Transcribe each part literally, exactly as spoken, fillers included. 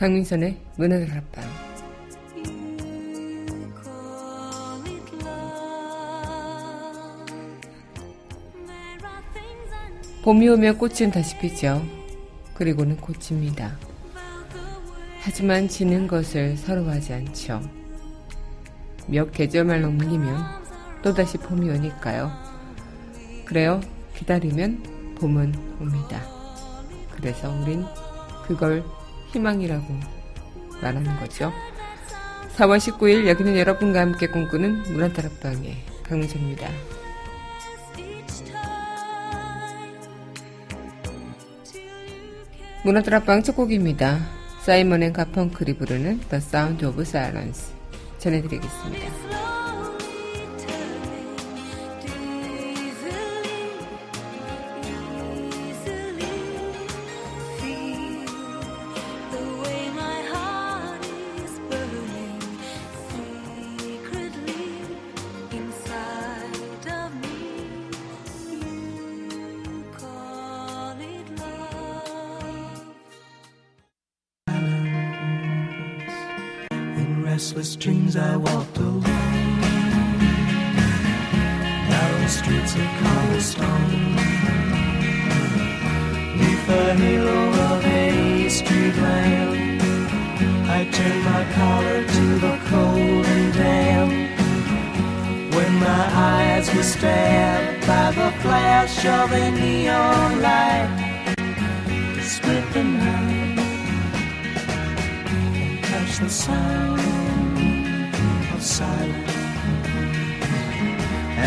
강민선의 문화다락방. 봄이 오면 꽃은 다시 피죠. 그리고는 꽃입니다. 하지만 지는 것을 서러워하지 않죠. 몇 계절만 넘기면 또다시 봄이 오니까요. 그래요. 기다리면 봄은 옵니다. 그래서 우린 그걸 희망이라고 말하는 거죠. 사월 십구일 여기는 여러분과 함께 꿈꾸는 문화다락방의 강민선입니다. 문화다락방 첫 곡입니다. 사이먼 앤 가펑클이 부르는 The Sound of Silence 전해드리겠습니다. Restless dreams I walked alone, narrow streets of cobblestone, neath the halo of a street lamp, I turned my collar to the cold and damp, when my eyes were stabbed by the flash of a neon light, to split the night, and catch the sound silent,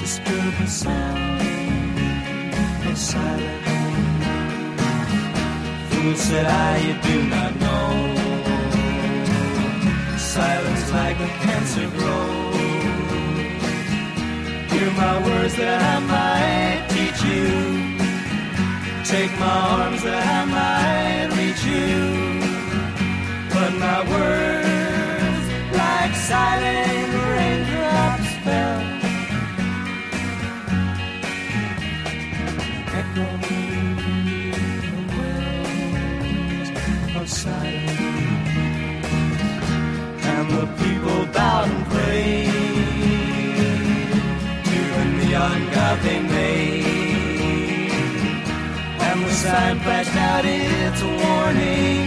disturb the sound of silence. Fool said I, you do not know. Silence like a cancer grows. Hear my words that I might teach you. Take my arms that I might reach you. But my words, like silent raindrops, fell. And the people bowed and prayed to a neon god they made, and the sign flashed out its warning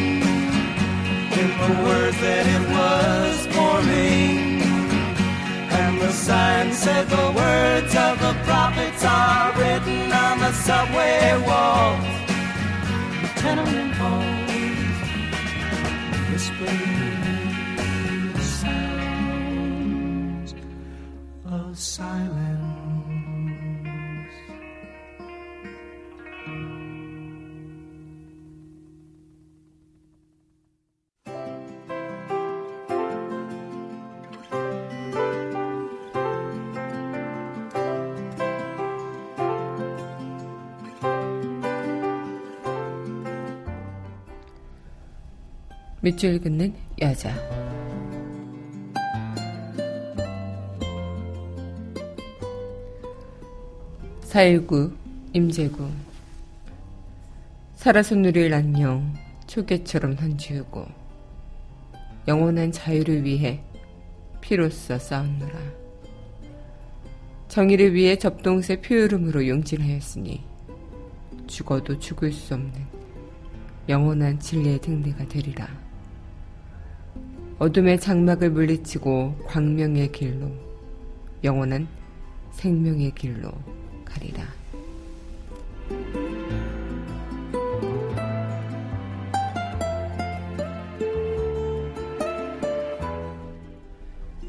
in the words that it was forming, and the sign said the words of the prophets are written on the subway walls, the tenement halls. The sounds of silence. 밑줄 긋는 여자. 사일구 임재구. 살아서 누릴 안녕 초계처럼 선지우고 영원한 자유를 위해 피로써 싸우느라 정의를 위해 접동새 피울음으로 용진하였으니 죽어도 죽을 수 없는 영원한 진리의 등대가 되리라. 어둠의 장막을 물리치고 광명의 길로, 영원한 생명의 길로 가리라.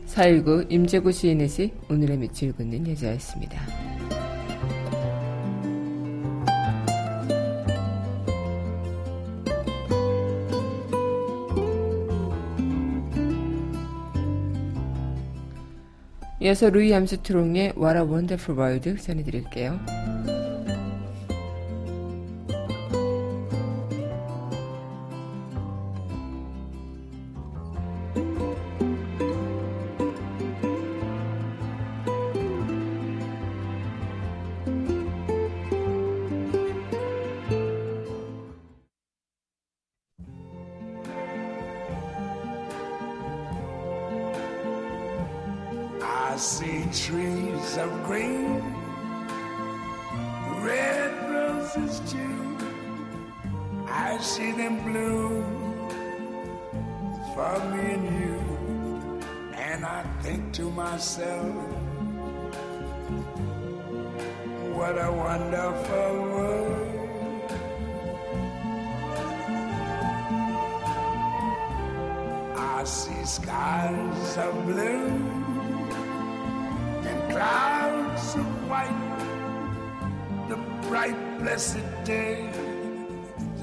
사일구 임재구 시인의 시 오늘의 밑줄 긋는 여자였습니다. 이어서 루이 암스트롱의 What a Wonderful World 전해드릴게요. I see trees of green, red roses too. I see them bloom for me and you. And I think to myself, what a wonderful world. I see skies of blue, clouds of white, the bright blessed day,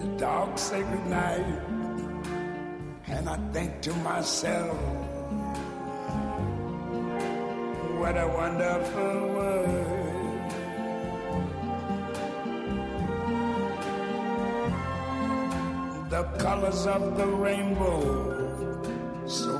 the dark sacred night, and I think to myself, what a wonderful world. The colors of the rainbow, so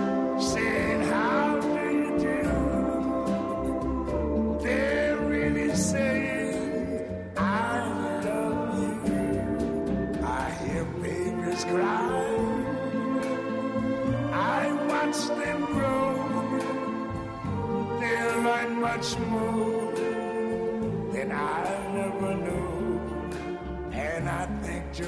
saying how do you do. They're really saying I love you. I hear babies cry, I watch them grow. They'll learn much more and I never knew, and I think to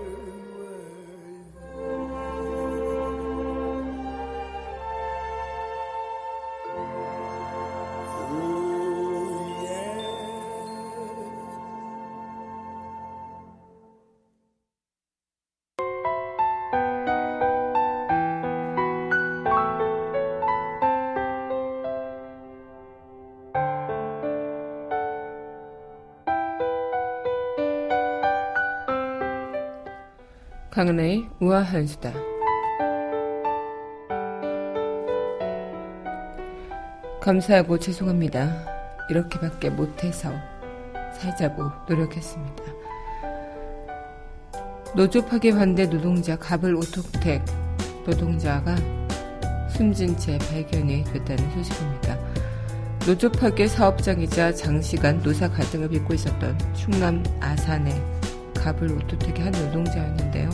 강은하의 우아한 수다. 감사하고 죄송합니다. 이렇게밖에 못해서 살자고 노력했습니다. 노조 파괴 반대 노동자 갑을 오토택 노동자가 숨진 채 발견이 됐다는 소식입니다. 노조 파괴 사업장이자 장시간 노사 갈등을 빚고 있었던 충남 아산의 갑을 오토택의 한 노동자였는데요.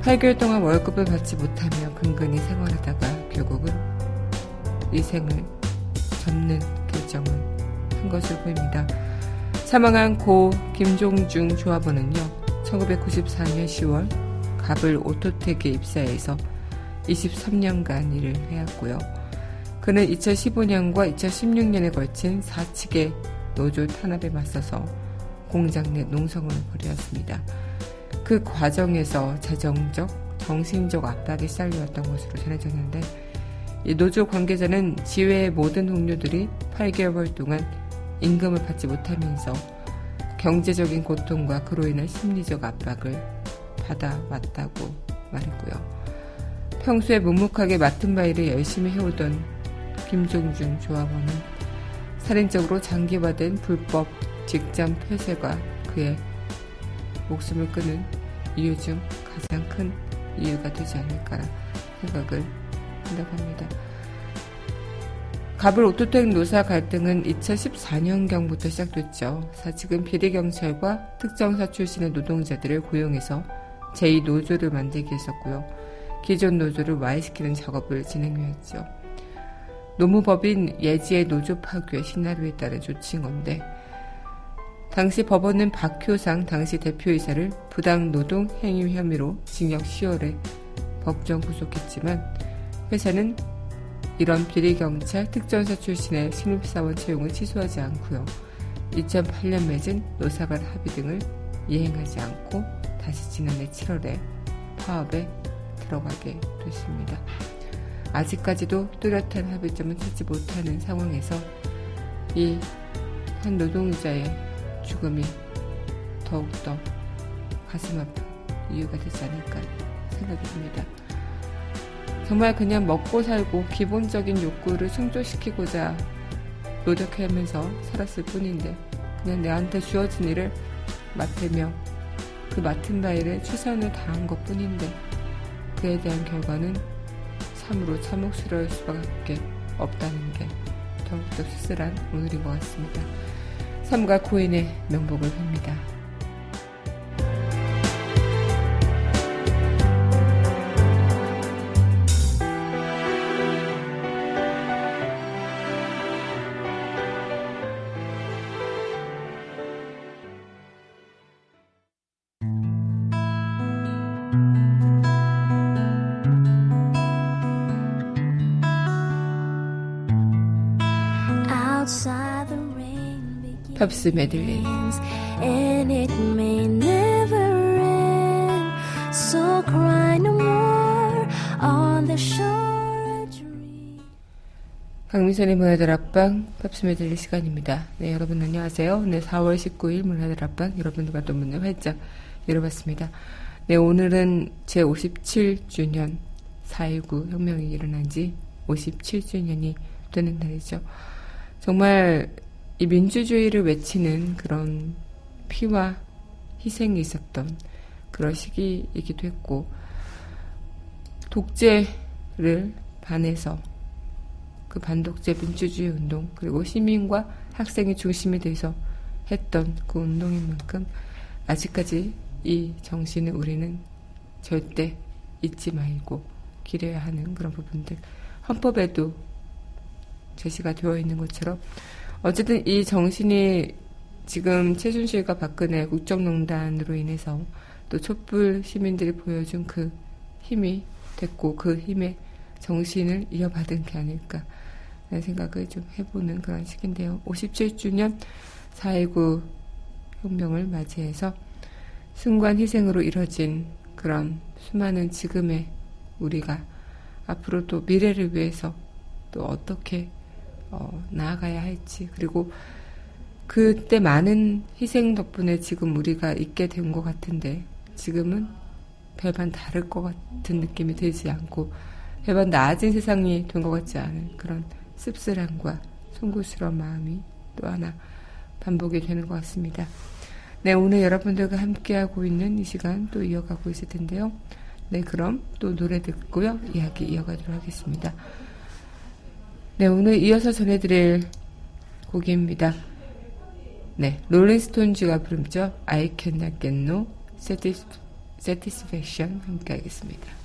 팔 개월 동안 월급을 받지 못하며 근근히 생활하다가 결국은 위생을 접는 결정을 한 것으로 보입니다. 사망한 고 김종중 조합원은요, 천구백구십사 년 시월 갑을 오토택에 입사해서 이십삼 년간 일을 해왔고요. 그는 이천십오 년과 이천십육 년에 걸친 사측의 노조 탄압에 맞서서 공장 내 농성을 벌였습니다. 그 과정에서 재정적, 정신적 압박에 시달려왔던 것으로 전해졌는데, 이 노조 관계자는 지회의 모든 동료들이 팔 개월 동안 임금을 받지 못하면서 경제적인 고통과 그로 인한 심리적 압박을 받아왔다고 말했고요. 평소에 묵묵하게 맡은 바를 열심히 해오던 김종중 조합원은 살인적으로 장기화된 불법 직장 폐쇄가 그의 목숨을 끊은 이유 중 가장 큰 이유가 되지 않을까 생각을 한다고 합니다. 갑을 오토택 노사 갈등은 이천십사 년경부터 시작됐죠. 사측은 비리경찰과 특정사 출신의 노동자들을 고용해서 제이 노조를 만들게 했었고요. 기존 노조를 와해시키는 작업을 진행했죠. 노무법인 예지의 노조 파괴 시나리오에 따른 조치인 건데, 당시 법원은 박효상 당시 대표이사를 부당노동 행위 혐의로 징역 십 월에 법정 구속했지만 회사는 이런 비리경찰 특전사 출신의 신입사원 채용을 취소하지 않고요. 이천팔 년 맺은 노사간 합의 등을 이행하지 않고 다시 지난해 칠월에 파업에 들어가게 됐습니다. 아직까지도 뚜렷한 합의점을 찾지 못하는 상황에서 이 한 노동자의 죽음이 더욱더 가슴 아픈 이유가 되지 않을까 생각이 듭니다. 정말 그냥 먹고 살고 기본적인 욕구를 충족시키고자 노력하면서 살았을 뿐인데 그냥 내한테 주어진 일을 맡으며 그 맡은 바 일에 최선을 다한 것 뿐인데 그에 대한 결과는 참으로 참혹스러울 수밖에 없다는 게 더욱더 쓸쓸한 오늘인 것 같습니다. 삼가 고인의 명복을 빕니다. 팝스메들리 강민선의 문화다락방 팝스메들리 시간입니다. 네, 여러분 안녕하세요. 네, 사월 십구일 문화다락방 여러분들과 또 문을 활짝 열어봤습니다. 네, 오늘은 제오십칠 주년 사 일구 혁명이 일어난 지 오십칠 주년이 되는 날이죠. 정말 이 민주주의를 외치는 그런 피와 희생이 있었던 그런 시기이기도 했고, 독재를 반해서 그 반독재 민주주의 운동, 그리고 시민과 학생이 중심이 돼서 했던 그 운동인 만큼 아직까지 이 정신을 우리는 절대 잊지 말고 기려야 하는 그런 부분들, 헌법에도 제시가 되어 있는 것처럼 어쨌든 이 정신이 지금 최순실과 박근혜 국정농단으로 인해서 또 촛불 시민들이 보여준 그 힘이 됐고 그 힘의 정신을 이어받은 게 아닐까 라는 생각을 좀 해보는 그런 시기인데요. 오십칠 주년 사 일구 혁명을 맞이해서 순간 희생으로 이뤄진 그런 수많은 지금의 우리가 앞으로 또 미래를 위해서 또 어떻게 어, 나아가야 할지, 그리고 그때 많은 희생 덕분에 지금 우리가 있게 된 것 같은데 지금은 별반 다를 것 같은 느낌이 들지 않고 별반 나아진 세상이 된 것 같지 않은 그런 씁쓸함과 송구스러운 마음이 또 하나 반복이 되는 것 같습니다. 네, 오늘 여러분들과 함께하고 있는 이 시간 또 이어가고 있을 텐데요. 네, 그럼 또 노래 듣고요. 이야기 이어가도록 하겠습니다. 네, 오늘 이어서 전해드릴 곡입니다. 네, 롤링스톤즈가 부르죠. I Can't Get No Satisfaction 함께 하겠습니다.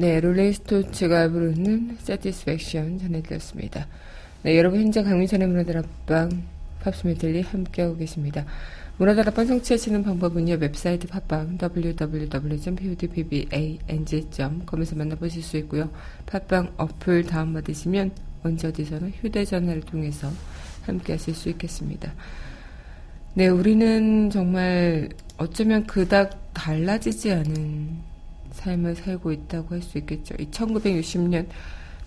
네, 롤링스톤츠가 부르는 Satisfaction 전해드렸습니다. 네, 여러분 현재 강민선의 문화다락방 팝스메들리 함께하고 계십니다. 문화다락방 청취하시는 방법은요, 웹사이트 팝방 더블유 더블유 더블유 점 팟빵 닷 컴에서 만나보실 수 있고요, 팝방 어플 다운받으시면 언제 어디서나 휴대전화를 통해서 함께하실 수 있겠습니다. 네, 우리는 정말 어쩌면 그닥 달라지지 않은 삶을 살고 있다고 할 수 있겠죠. 이 천구백육십 년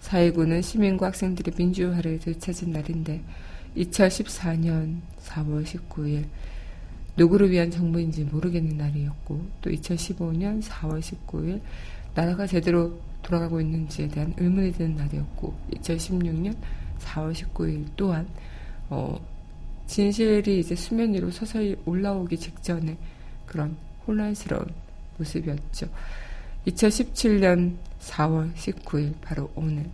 사 일구는 시민과 학생들이 민주화를 되찾은 날인데, 이천십사 년 사 월 십구 일 누구를 위한 정부인지 모르겠는 날이었고, 또 이천십오 년 사 월 십구 일 나라가 제대로 돌아가고 있는지에 대한 의문이 드는 날이었고, 이천십육 년 사 월 십구 일 또한 어, 진실이 이제 수면 위로 서서히 올라오기 직전에 그런 혼란스러운 모습이었죠. 이천십칠 년 사 월 십구 일 바로 오늘,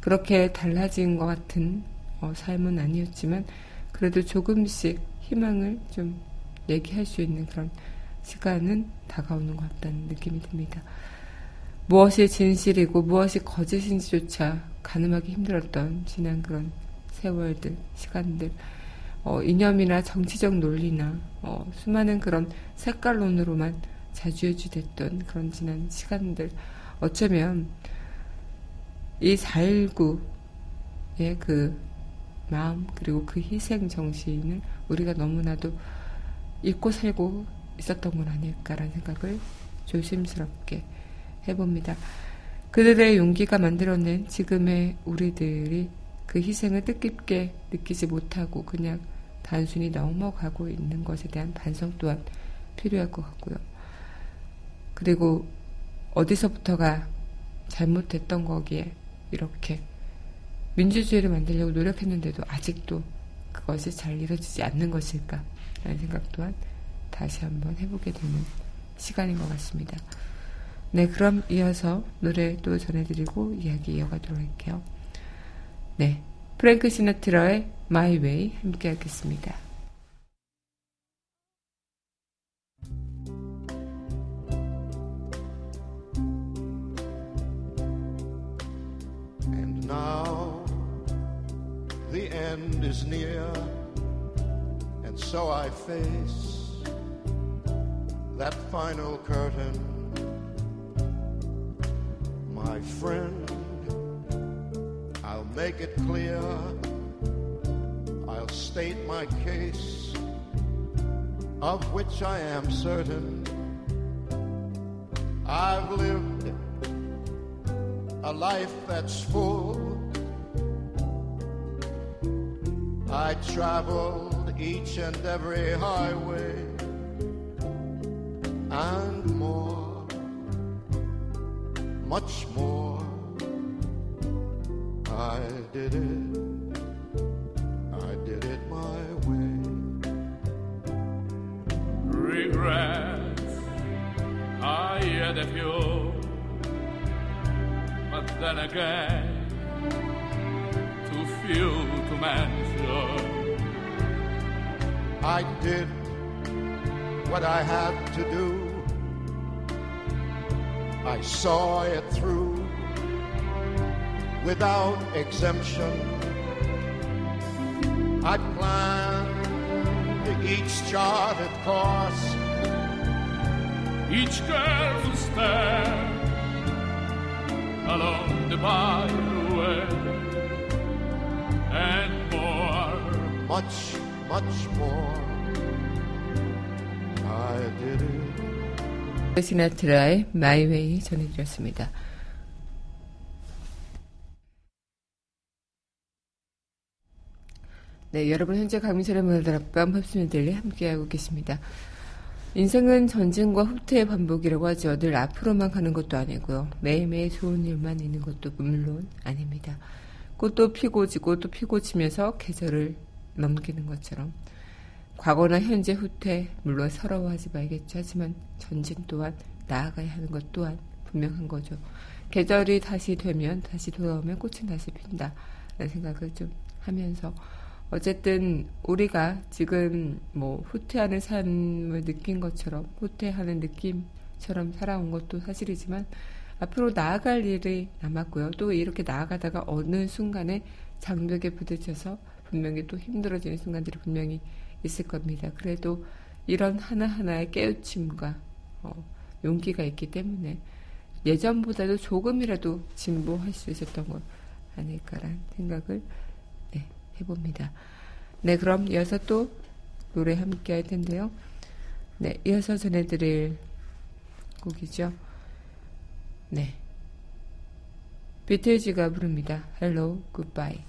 그렇게 달라진 것 같은 어, 삶은 아니었지만 그래도 조금씩 희망을 좀 얘기할 수 있는 그런 시간은 다가오는 것 같다는 느낌이 듭니다. 무엇이 진실이고 무엇이 거짓인지조차 가늠하기 힘들었던 지난 그런 세월들, 시간들, 어, 이념이나 정치적 논리나 어, 수많은 그런 색깔론으로만 자주해주됐던 그런 지난 시간들, 어쩌면 이 사 일구의 그 마음, 그리고 그 희생 정신을 우리가 너무나도 잊고 살고 있었던 건 아닐까라는 생각을 조심스럽게 해봅니다. 그들의 용기가 만들어낸 지금의 우리들이 그 희생을 뜻깊게 느끼지 못하고 그냥 단순히 넘어가고 있는 것에 대한 반성 또한 필요할 것 같고요. 그리고 어디서부터가 잘못됐던 거기에 이렇게 민주주의를 만들려고 노력했는데도 아직도 그것이 잘 이루어지지 않는 것일까 라는 생각 또한 다시 한번 해보게 되는 시간인 것 같습니다. 네, 그럼 이어서 노래 또 전해드리고 이야기 이어가도록 할게요. 네, 프랭크 시나트라의 My Way 함께 하겠습니다. And now the end is near, and so I face that final curtain. My friend, I'll make it clear, I'll state my case, of which I am certain. I've lived a life that's full, I traveled each and every highway and more, much more. I did it, I did it my way. Regrets, I had a few, but then again too few to mention. I did what I had to do, I saw it through without exemption. I planned each charted course, each careful step along the byway, and more, much, much more. I did it. 시나트라의 My Way 전해드렸습니다. 네, 여러분 현재 강민선의 문화다락방 팝스메들리 함께하고 계십니다. 인생은 전진과 후퇴의 반복이라고 하죠. 늘 앞으로만 가는 것도 아니고요, 매일매일 좋은 일만 있는 것도 물론 아닙니다. 꽃도 피고 지고 또 피고 지면서 계절을 넘기는 것처럼 과거나 현재 후퇴, 물론 서러워하지 말겠죠. 하지만 전진 또한, 나아가야 하는 것 또한 분명한 거죠. 계절이 다시 되면, 다시 돌아오면 꽃은 다시 핀다 라는 생각을 좀 하면서, 어쨌든 우리가 지금 뭐 후퇴하는 삶을 느낀 것처럼, 후퇴하는 느낌처럼 살아온 것도 사실이지만, 앞으로 나아갈 일이 남았고요. 또 이렇게 나아가다가 어느 순간에 장벽에 부딪혀서 분명히 또 힘들어지는 순간들이 분명히 있을 겁니다. 그래도 이런 하나하나의 깨우침과 어, 용기가 있기 때문에 예전보다도 조금이라도 진보할 수 있었던 것 아닐까란 생각을 네, 해봅니다. 네, 그럼 이어서 또 노래 함께 할 텐데요. 네, 이어서 전해드릴 곡이죠. 네, 비틀즈가 부릅니다. Hello, Goodbye.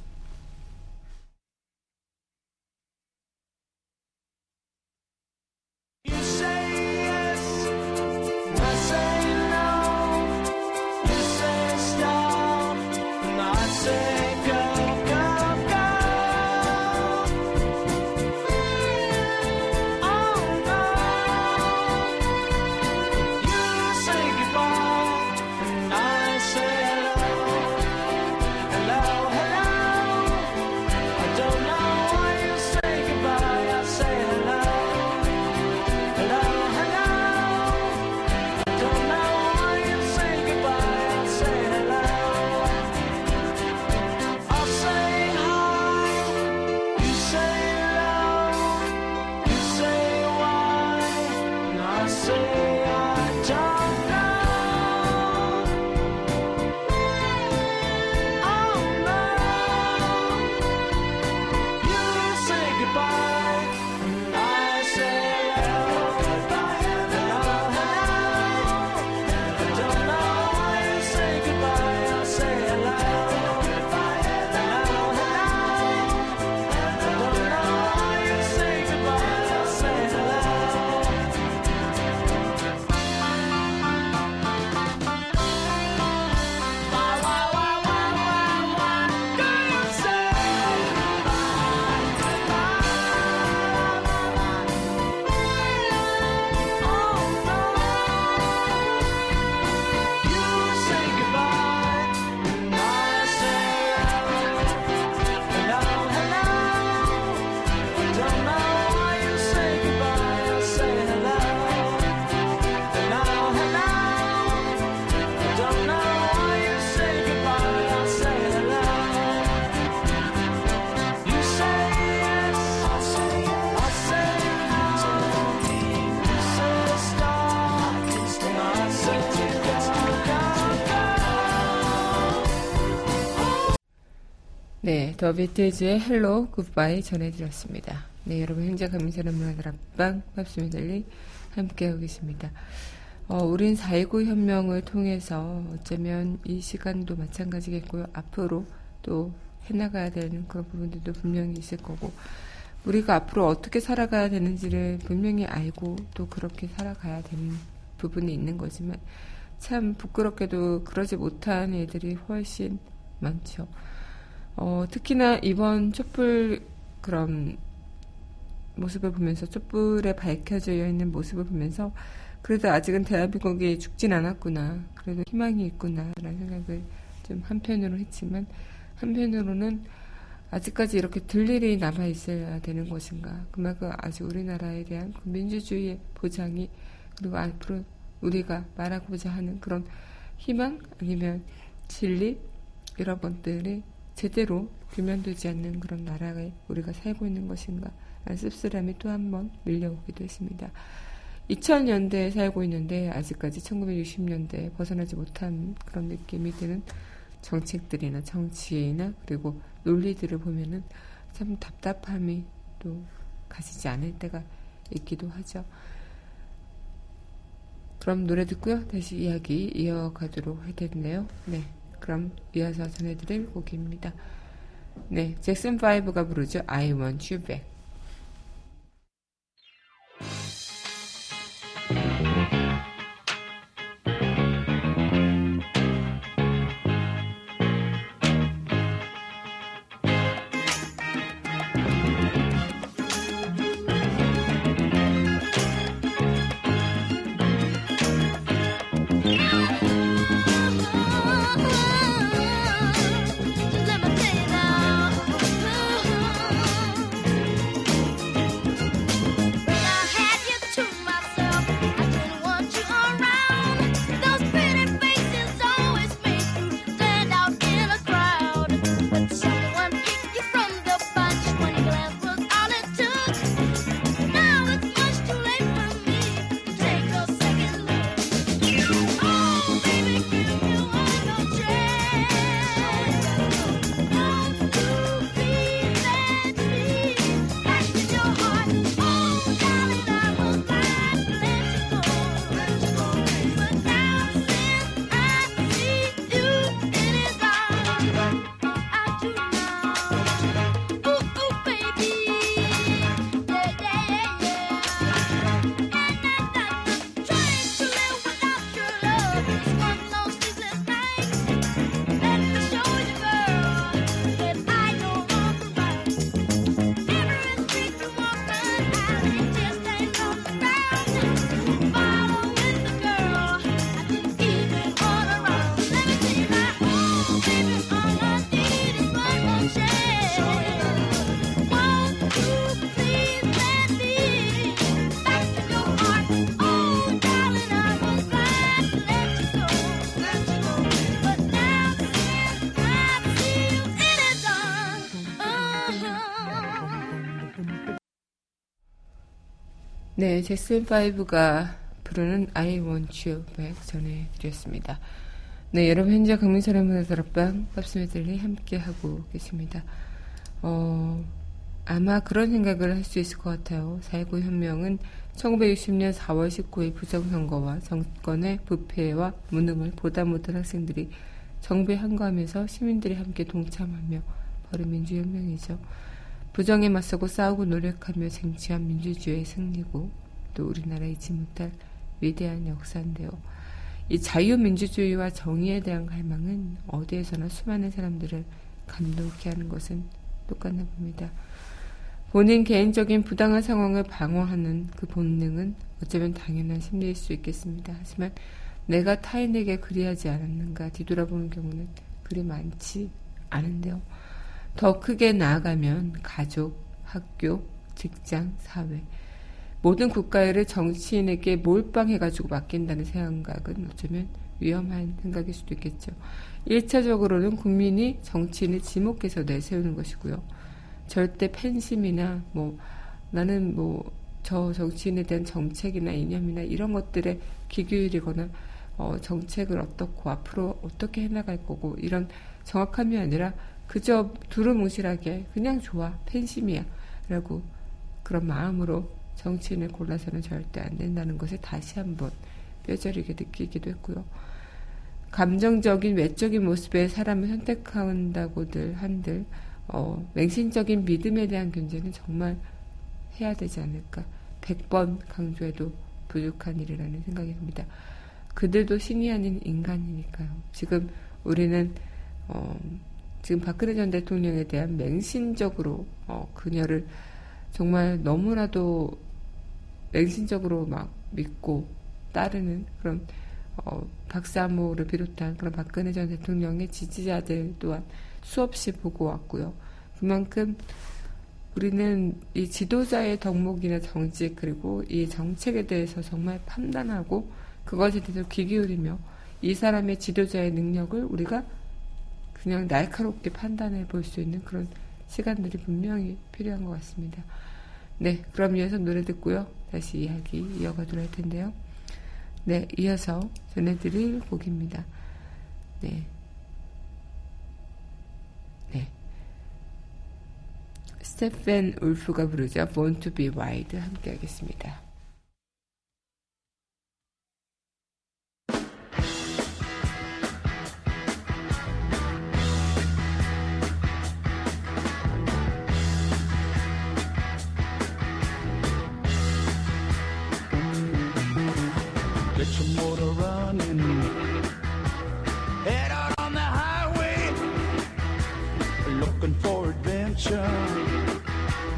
네, 더 비틀즈의 헬로 굿바이 전해드렸습니다. 네, 여러분 현재 강민선의 문화다락방 팝스메들리 함께하고 계십니다. 어, 우린 사 일구 혁명을 통해서 어쩌면 이 시간도 마찬가지겠고요. 앞으로 또 해나가야 되는 그런 부분들도 분명히 있을 거고, 우리가 앞으로 어떻게 살아가야 되는지를 분명히 알고 또 그렇게 살아가야 되는 부분이 있는 거지만, 참 부끄럽게도 그러지 못한 일들이 훨씬 많죠. 어, 특히나 이번 촛불 그런 모습을 보면서, 촛불에 밝혀져 있는 모습을 보면서 그래도 아직은 대한민국이 죽진 않았구나, 그래도 희망이 있구나 라는 생각을 좀 한편으로 했지만, 한편으로는 아직까지 이렇게 들 일이 남아 있어야 되는 것인가, 그만큼 아직 우리나라에 대한 그 민주주의의 보장이, 그리고 앞으로 우리가 말하고자 하는 그런 희망 아니면 진리, 이런 것들이 제대로 규면되지 않는 그런 나라에 우리가 살고 있는 것인가 라는 씁쓸함이 또 한 번 밀려오기도 했습니다. 이천 년대에 살고 있는데 아직까지 천구백육십 년대에 벗어나지 못한 그런 느낌이 드는 정책들이나 정치나 그리고 논리들을 보면은 참 답답함이 또 가시지 않을 때가 있기도 하죠. 그럼 노래 듣고요, 다시 이야기 이어가도록 할 텐데요. 네, 그럼 이어서 전해드릴 곡입니다. 네, 잭슨 파이브가 부르죠. I Want You Back. 네, 잭슨 파이브가 부르는 I Want You Back 전해드렸습니다. 네, 여러분 현재 강민선의 문화다락방 팝스메들리 함께하고 계십니다. 어, 아마 그런 생각을 할 수 있을 것 같아요. 사일구 혁명은 천구백육십 년 사월 십구일 부정선거와 정권의 부패와 무능을 보다 못한 학생들이 정부에 항거하면서 시민들이 함께 동참하며 바른 민주혁명이죠. 부정에 맞서고 싸우고 노력하며 쟁취한 민주주의의 승리고 또 우리나라 잊지 못할 위대한 역사인데요. 이 자유민주주의와 정의에 대한 갈망은 어디에서나 수많은 사람들을 감동케 하는 것은 똑같나 봅니다. 본인 개인적인 부당한 상황을 방어하는 그 본능은 어쩌면 당연한 심리일 수 있겠습니다. 하지만 내가 타인에게 그리하지 않았는가 뒤돌아보는 경우는 그리 많지 않은데요. 더 크게 나아가면 가족, 학교, 직장, 사회 모든 국가를 정치인에게 몰빵해가지고 맡긴다는 생각은 어쩌면 위험한 생각일 수도 있겠죠. 일차적으로는 국민이 정치인을 지목해서 내세우는 것이고요. 절대 팬심이나 뭐 나는 뭐 저 정치인에 대한 정책이나 이념이나 이런 것들에 기교율이거나 어 정책을 어떻고 앞으로 어떻게 해나갈 거고 이런 정확함이 아니라 그저 두루뭉실하게 그냥 좋아 팬심이야 라고 그런 마음으로 정치인을 골라서는 절대 안 된다는 것을 다시 한번 뼈저리게 느끼기도 했고요. 감정적인 외적인 모습에 사람을 선택한다고들 한들 어, 맹신적인 믿음에 대한 견제는 정말 해야 되지 않을까 백 번 강조해도 부족한 일이라는 생각이 듭니다. 그들도 신이 아닌 인간이니까요. 지금 우리는 어, 지금 박근혜 전 대통령에 대한 맹신적으로 어, 그녀를 정말 너무나도 맹신적으로 막 믿고 따르는 그런 어, 박사모를 비롯한 그런 박근혜 전 대통령의 지지자들 또한 수없이 보고 왔고요. 그만큼 우리는 이 지도자의 덕목이나 정직 그리고 이 정책에 대해서 정말 판단하고 그것에 대해서 귀 기울이며 이 사람의 지도자의 능력을 우리가 그냥 날카롭게 판단해 볼 수 있는 그런 시간들이 분명히 필요한 것 같습니다. 네, 그럼 이어서 노래 듣고요. 다시 이야기 이어가도록 할 텐데요. 네, 이어서 전해드릴 곡입니다. 네. 네. 스테판 울프가 부르죠. Born to be Wild 함께 하겠습니다.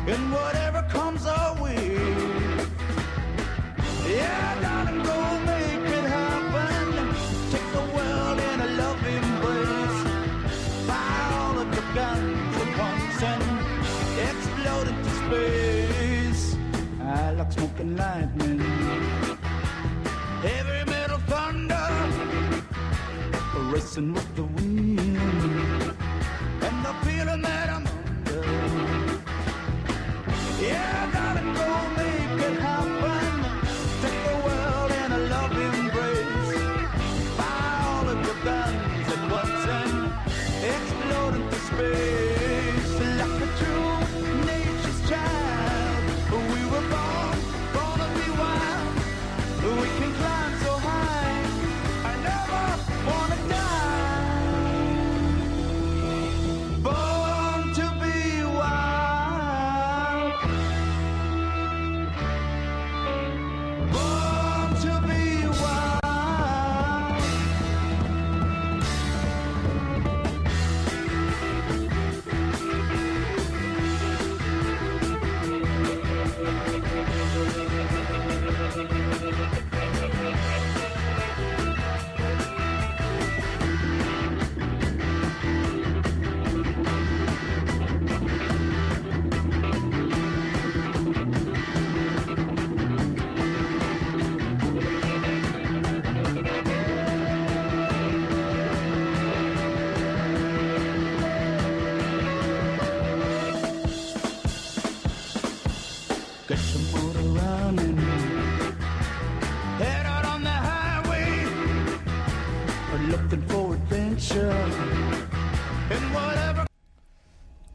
And whatever comes our way, yeah, darling, go make it happen. Take the world in a loving embrace. Fire all of your guns and pumps and explode into space. I like smoking lightning, heavy metal thunder, racing with the wind, and the feeling that I'm. Yeah, darling, go make it happen. Take the world in a loving embrace. Buy all of your guns at once and explode into space. Like a true nature's child, we were born, born to be wild. We can climb so high, I never wanna die. Born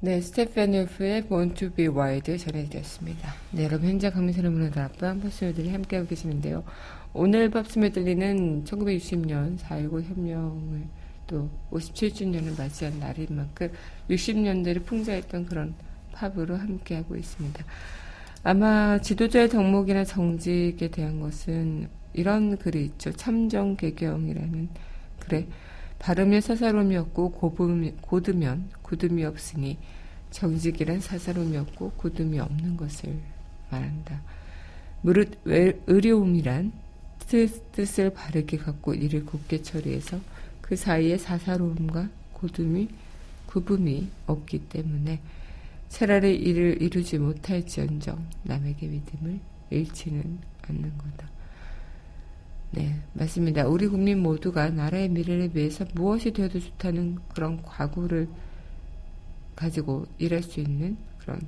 네, 스테판 요프의 Born to Be Wild 전해드렸습니다. 네, 여러분 현재 강민선의 문화다락방 팝스메들리 함께하고 계시는데요. 오늘 팝스메들리는 천구백육십 년 사 일구 협력을 또 오십칠 주년을 맞이한 날인 만큼 육십 년대를 풍자했던 그런 팝으로 함께하고 있습니다. 아마 지도자의 덕목이나 정직에 대한 것은 이런 글이 있죠. 참정개경이라는 글에 발음에 사사로움이 없고 고음, 고두면 고둠이 없으니 정직이란 사사로움이 없고 고둠이 없는 것을 말한다. 무릇 의료움이란 뜻, 뜻을 바르게 갖고 이를 곱게 처리해서 그 사이에 사사로움과 고둠이 굽음이 없기 때문에 차라리 이를 이루지 못할지언정 남에게 믿음을 잃지는 않는 거다. 네, 맞습니다. 우리 국민 모두가 나라의 미래를 위해서 무엇이 되어도 좋다는 그런 과구를 가지고 일할 수 있는 그런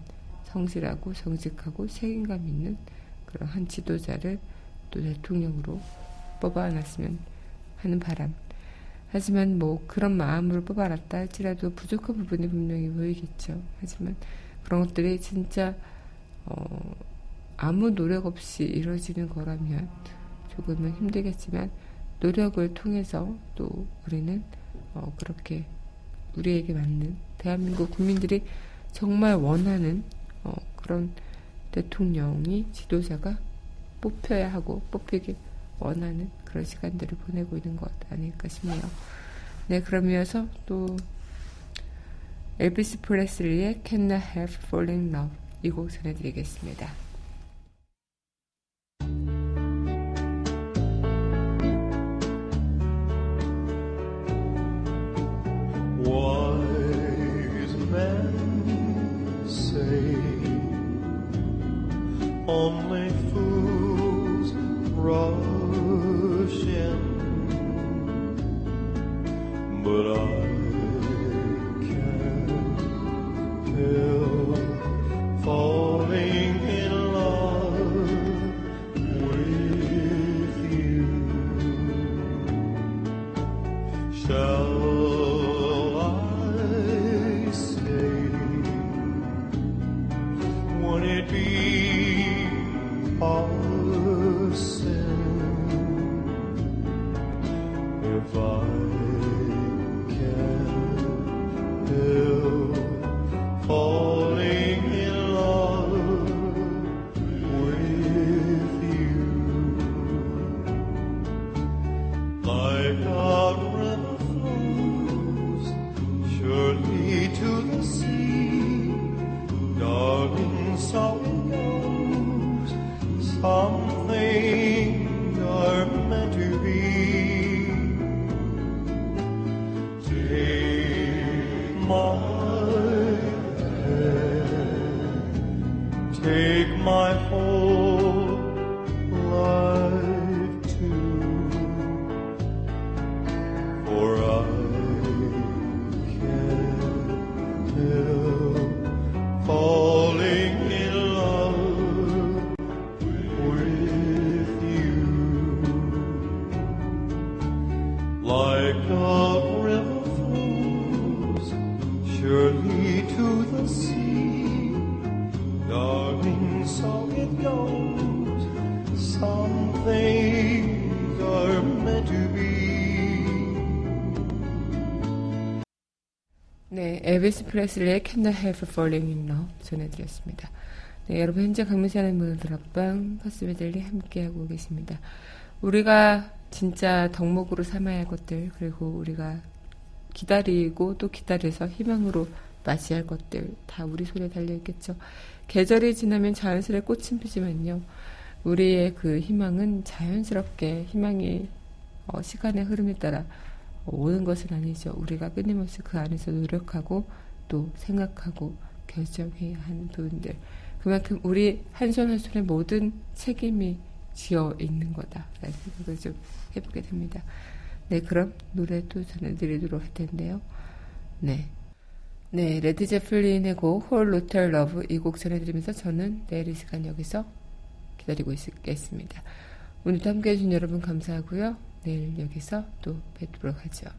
성실하고 정직하고 책임감 있는 그런 한 지도자를 또 대통령으로 뽑아놨으면 하는 바람. 하지만 뭐 그런 마음으로 뽑아놨다 할지라도 부족한 부분이 분명히 보이겠죠. 하지만 그런 것들이 진짜 어, 아무 노력 없이 이루어지는 거라면 조금은 힘들겠지만 노력을 통해서 또 우리는 어, 그렇게 우리에게 맞는 대한민국 국민들이 정말 원하는 어, 그런 대통령이 지도자가 뽑혀야 하고 뽑히길 원하는 그런 시간들을 보내고 있는 것 아닐까 싶네요. 네, 그러면서 또 엘비스 프레슬리의 Can't Help Falling in Love 이 곡 전해드리겠습니다. Wise men say only fools rush in, but I can't help falling in love with you. Shall I stay? Won't it be our sin? If I can't help falling in love with you, like a river flows surely to the sea, darling, so it goes. Some things are meant to be. Take my whole life too, for I can't help falling in love with you. Like a river flows surely to the sea, darling, so it goes. Some things are meant to be. 네, 엘비스 프레슬리의 Can't Help Falling in Love 전해드렸습니다. 네, 여러분 현재 강민선의 문화다락방 팝스메들리 함께하고 계십니다. 우리가 진짜 덕목으로 삼아야 할 것들, 그리고 우리가 기다리고 또 기다려서 희망으로 맞이할 것들 다 우리 손에 달려있겠죠. 계절이 지나면 자연스레 꽃은 피지만요, 우리의 그 희망은 자연스럽게 희망이 어, 시간의 흐름에 따라 오는 것은 아니죠. 우리가 끊임없이 그 안에서 노력하고 또 생각하고 결정해야 하는 부분들, 그만큼 우리 한 손 한 손에 모든 책임이 쥐어 있는 거다라는 생각을 좀 해보게 됩니다. 네, 그럼 노래도 전해드리도록 할 텐데요. 네. 네, 레드 제플린의 곡 Whole Lotta Love 이 곡 전해드리면서 저는 내일 이 시간 여기서 기다리고 있겠습니다. 오늘도 함께해 주신 여러분 감사하고요. 내일 여기서 또 뵙도록 하죠.